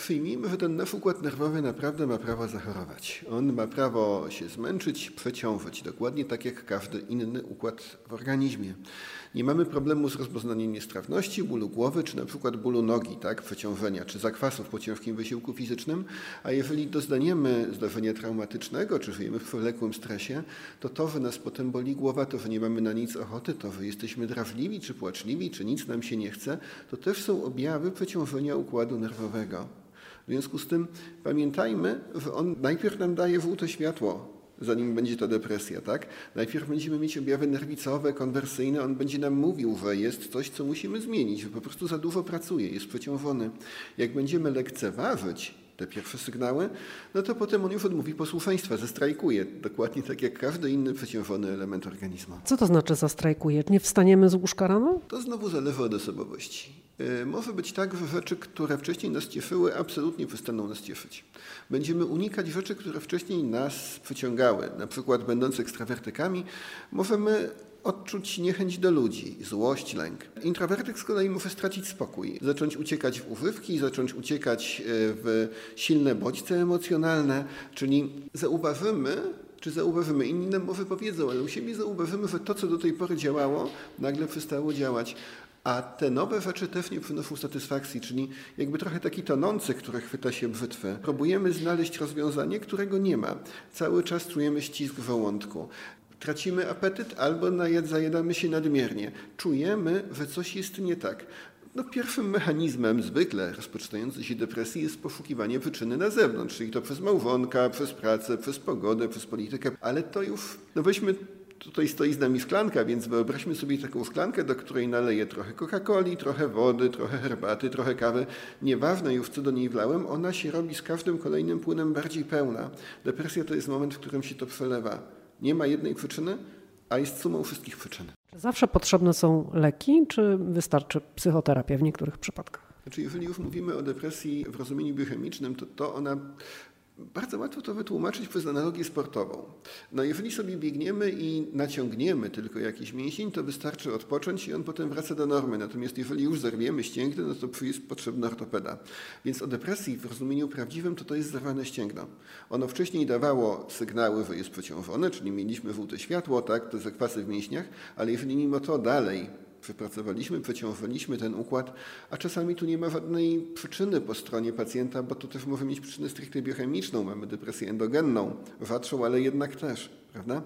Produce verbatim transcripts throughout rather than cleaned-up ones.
Przyjmijmy, że ten nasz układ nerwowy naprawdę ma prawo zachorować. On ma prawo się zmęczyć, przeciążyć, dokładnie tak jak każdy inny układ w organizmie. Nie mamy problemu z rozpoznaniem niestrawności, bólu głowy, czy na przykład bólu nogi, tak, przeciążenia, czy zakwasów po ciężkim wysiłku fizycznym, a jeżeli doznaniemy zdarzenia traumatycznego, czy żyjemy w przewlekłym stresie, to to, że nas potem boli głowa, to, że nie mamy na nic ochoty, to, że jesteśmy drażliwi, czy płaczliwi, czy nic nam się nie chce, to też są objawy przeciążenia układu nerwowego. W związku z tym pamiętajmy, że on najpierw nam daje żółte światło, zanim będzie ta depresja, tak? Najpierw będziemy mieć objawy nerwicowe, konwersyjne, on będzie nam mówił, że jest coś, co musimy zmienić, że po prostu za dużo pracuje, jest przeciążony. Jak będziemy lekceważyć te pierwsze sygnały, no to potem on już odmówi posłuszeństwa, zestrajkuje, dokładnie tak jak każdy inny przeciążony element organizmu. Co to znaczy zastrajkuje? Nie wstaniemy z łóżka rano? To znowu zależy od osobowości. Może być tak, że rzeczy, które wcześniej nas cieszyły, absolutnie przestaną nas cieszyć. Będziemy unikać rzeczy, które wcześniej nas przyciągały. Na przykład będąc ekstrawertykami, możemy odczuć niechęć do ludzi, złość, lęk. Introwertyk z kolei musi stracić spokój, zacząć uciekać w używki, zacząć uciekać w silne bodźce emocjonalne, czyli zauważymy, Czy zauważymy, inni nam może powiedzą, ale u siebie zauważymy, że to, co do tej pory działało, nagle przestało działać. A te nowe rzeczy też nie przynoszą satysfakcji, czyli jakby trochę taki tonący, który chwyta się brzytwy. Próbujemy znaleźć rozwiązanie, którego nie ma. Cały czas czujemy ścisk w żołądku. Tracimy apetyt albo zajadamy się nadmiernie. Czujemy, że coś jest nie tak. No, pierwszym mechanizmem zwykle rozpoczynającej się depresji jest poszukiwanie przyczyny na zewnątrz, czyli to przez małżonka, przez pracę, przez pogodę, przez politykę, ale to już, no weźmy, tutaj stoi z nami szklanka, więc wyobraźmy sobie taką szklankę, do której naleję trochę Coca-Coli, trochę wody, trochę herbaty, trochę kawy. Nieważne już, co do niej wlałem, ona się robi z każdym kolejnym płynem bardziej pełna. Depresja to jest moment, w którym się to przelewa. Nie ma jednej przyczyny, a jest sumą wszystkich przyczyn. Czy zawsze potrzebne są leki, czy wystarczy psychoterapia w niektórych przypadkach? Znaczy, jeżeli już mówimy o depresji w rozumieniu biochemicznym, to, to ona... Bardzo łatwo to wytłumaczyć przez analogię sportową. No jeżeli sobie biegniemy i naciągniemy tylko jakiś mięsień, to wystarczy odpocząć i on potem wraca do normy. Natomiast jeżeli już zerwiemy ścięgno, no to jest potrzebna ortopeda. Więc o depresji w rozumieniu prawdziwym to to jest zerwane ścięgno. Ono wcześniej dawało sygnały, że jest przeciążone, czyli mieliśmy żółte światło, tak, te zakwasy w mięśniach, ale jeżeli mimo to dalej przepracowaliśmy, przeciążaliśmy ten układ, a czasami tu nie ma żadnej przyczyny po stronie pacjenta, bo to też może mieć przyczynę stricte biochemiczną, mamy depresję endogenną, rzadszą, ale jednak też, prawda?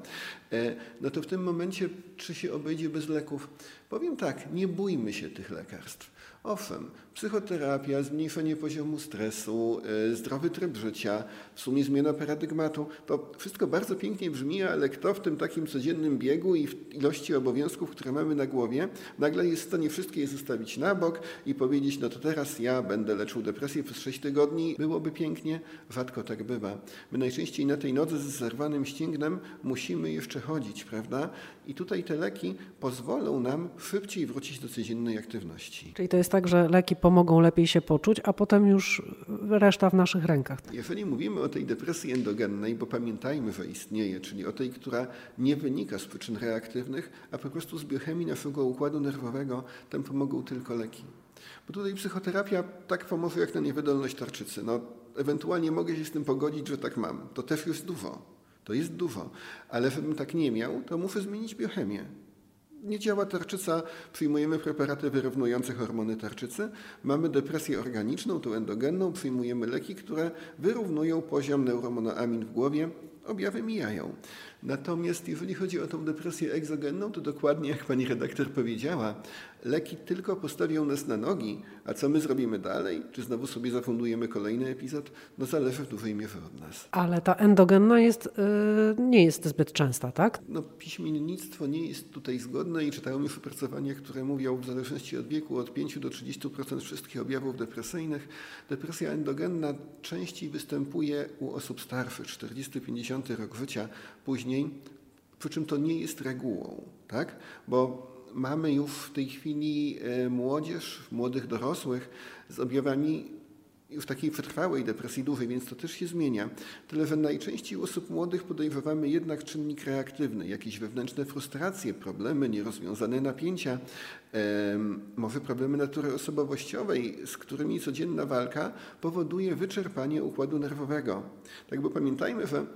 No to w tym momencie, czy się obejdzie bez leków? Powiem tak, nie bójmy się tych lekarstw. Owszem, psychoterapia, zmniejszenie poziomu stresu, zdrowy tryb życia, w sumie zmiana paradygmatu, to wszystko bardzo pięknie brzmi, ale kto w tym takim codziennym biegu i w ilości obowiązków, które mamy na głowie, nagle jest w stanie wszystkie je zostawić na bok i powiedzieć, no to teraz ja będę leczył depresję przez sześć tygodni. Byłoby pięknie, rzadko tak bywa. My najczęściej na tej nodze z zerwanym ścięgnem musimy jeszcze chodzić, prawda? I tutaj te leki pozwolą nam szybciej wrócić do codziennej aktywności. Czyli to jest tak, że leki pomogą lepiej się poczuć, a potem już reszta w naszych rękach. Jeżeli mówimy o tej depresji endogennej, bo pamiętajmy, że istnieje, czyli o tej, która nie wynika z przyczyn reaktywnych, a po prostu z biochemii naszego układu nerwowego, tam pomogą tylko leki. Bo tutaj psychoterapia tak pomoże jak na niewydolność tarczycy. No, ewentualnie mogę się z tym pogodzić, że tak mam. To też jest dużo. To jest dużo. Ale żebym tak nie miał, to muszę zmienić biochemię. Nie działa tarczyca, przyjmujemy preparaty wyrównujące hormony tarczycy, mamy depresję organiczną, tą endogenną, przyjmujemy leki, które wyrównują poziom neuromonoamin w głowie, objawy mijają. Natomiast jeżeli chodzi o tą depresję egzogenną, to dokładnie jak pani redaktor powiedziała, leki tylko postawią nas na nogi, a co my zrobimy dalej? Czy znowu sobie zafundujemy kolejny epizod? No zależy w dużej mierze od nas. Ale ta endogenna jest, yy, nie jest zbyt częsta, tak? No piśmiennictwo nie jest tutaj zgodne i czytałem już opracowania, które mówią w zależności od wieku od pięć do trzydziestu procent wszystkich objawów depresyjnych. Depresja endogenna częściej występuje u osób starszych, czterdziesty pięćdziesiąty rok życia, później, przy czym to nie jest regułą, tak? Bo mamy już w tej chwili młodzież, młodych dorosłych z objawami w takiej przetrwałej depresji dużej, więc to też się zmienia. Tyle, że najczęściej u osób młodych podejrzewamy jednak czynnik reaktywny, jakieś wewnętrzne frustracje, problemy, nierozwiązane napięcia, e, może problemy natury osobowościowej, z którymi codzienna walka powoduje wyczerpanie układu nerwowego. Tak, bo pamiętajmy, że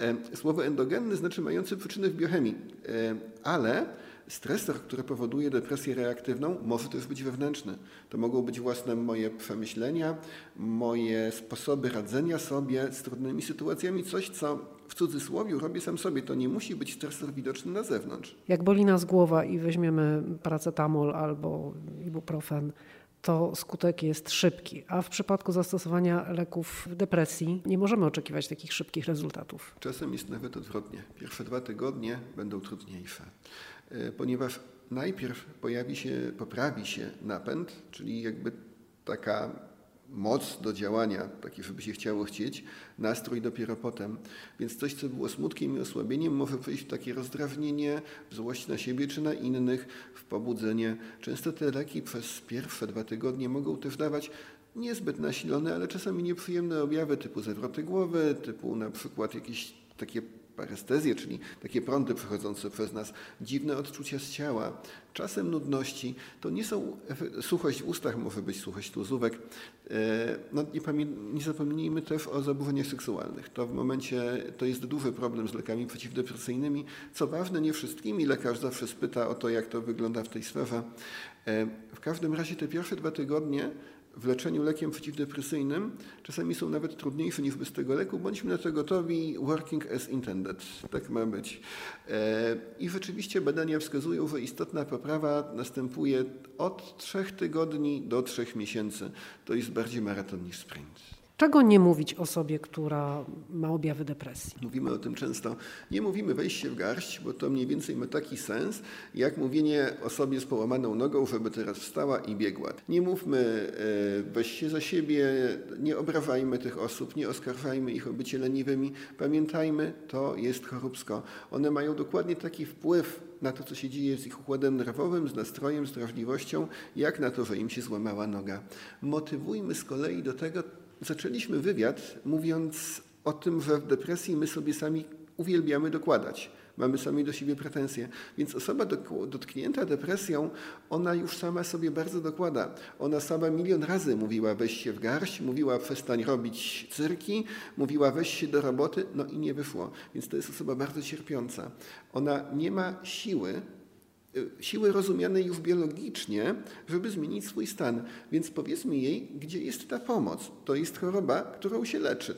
e, słowo endogenny znaczy mający przyczyny w biochemii, e, ale stresor, który powoduje depresję reaktywną, może też być wewnętrzny. To mogą być własne moje przemyślenia, moje sposoby radzenia sobie z trudnymi sytuacjami, coś, co w cudzysłowie robię sam sobie. To nie musi być stresor widoczny na zewnątrz. Jak boli nas głowa i weźmiemy paracetamol albo ibuprofen, to skutek jest szybki, a w przypadku zastosowania leków w depresji nie możemy oczekiwać takich szybkich rezultatów. Czasem jest nawet odwrotnie. Pierwsze dwa tygodnie będą trudniejsze, ponieważ najpierw pojawi się, poprawi się napęd, czyli jakby taka moc do działania, takie, żeby się chciało chcieć, nastrój dopiero potem. Więc coś, co było smutkiem i osłabieniem, może przejść w takie rozdrażnienie, w złość na siebie czy na innych, w pobudzenie. Często te leki przez pierwsze dwa tygodnie mogą też dawać niezbyt nasilone, ale czasami nieprzyjemne objawy typu zawroty głowy, typu na przykład jakieś takie parestezje, czyli takie prądy przechodzące przez nas, dziwne odczucia z ciała, czasem nudności. To nie są, suchość w ustach może być, suchość tuzówek. No, nie, nie zapomnijmy też o zaburzeniach seksualnych. To w momencie, to jest duży problem z lekami przeciwdepresyjnymi. Co ważne, nie wszystkimi. Lekarz zawsze spyta o to, jak to wygląda w tej sferze. W każdym razie te pierwsze dwa tygodnie w leczeniu lekiem przeciwdepresyjnym czasami są nawet trudniejsze niż bez tego leku. Bądźmy na to gotowi, working as intended, tak ma być. I rzeczywiście badania wskazują, że istotna poprawa następuje od trzech tygodni do trzech miesięcy. To jest bardziej maraton niż sprint. Czego nie mówić osobie, która ma objawy depresji? Mówimy o tym często. Nie mówimy wejść się w garść, bo to mniej więcej ma taki sens, jak mówienie osobie z połamaną nogą, żeby teraz wstała i biegła. Nie mówmy e, weź się za siebie, nie obrażajmy tych osób, nie oskarżajmy ich o bycie leniwymi. Pamiętajmy, to jest choróbsko. One mają dokładnie taki wpływ na to, co się dzieje z ich układem nerwowym, z nastrojem, z wrażliwością, jak na to, że im się złamała noga. Motywujmy z kolei do tego. Zaczęliśmy wywiad mówiąc o tym, że w depresji my sobie sami uwielbiamy dokładać. Mamy sami do siebie pretensje. Więc osoba dotknięta depresją, ona już sama sobie bardzo dokłada. Ona sama milion razy mówiła weź się w garść, mówiła przestań robić cyrki, mówiła weź się do roboty, no i nie wyszło. Więc to jest osoba bardzo cierpiąca. Ona nie ma siły, siły rozumianej już biologicznie, żeby zmienić swój stan. Więc powiedzmy jej, gdzie jest ta pomoc. To jest choroba, którą się leczy.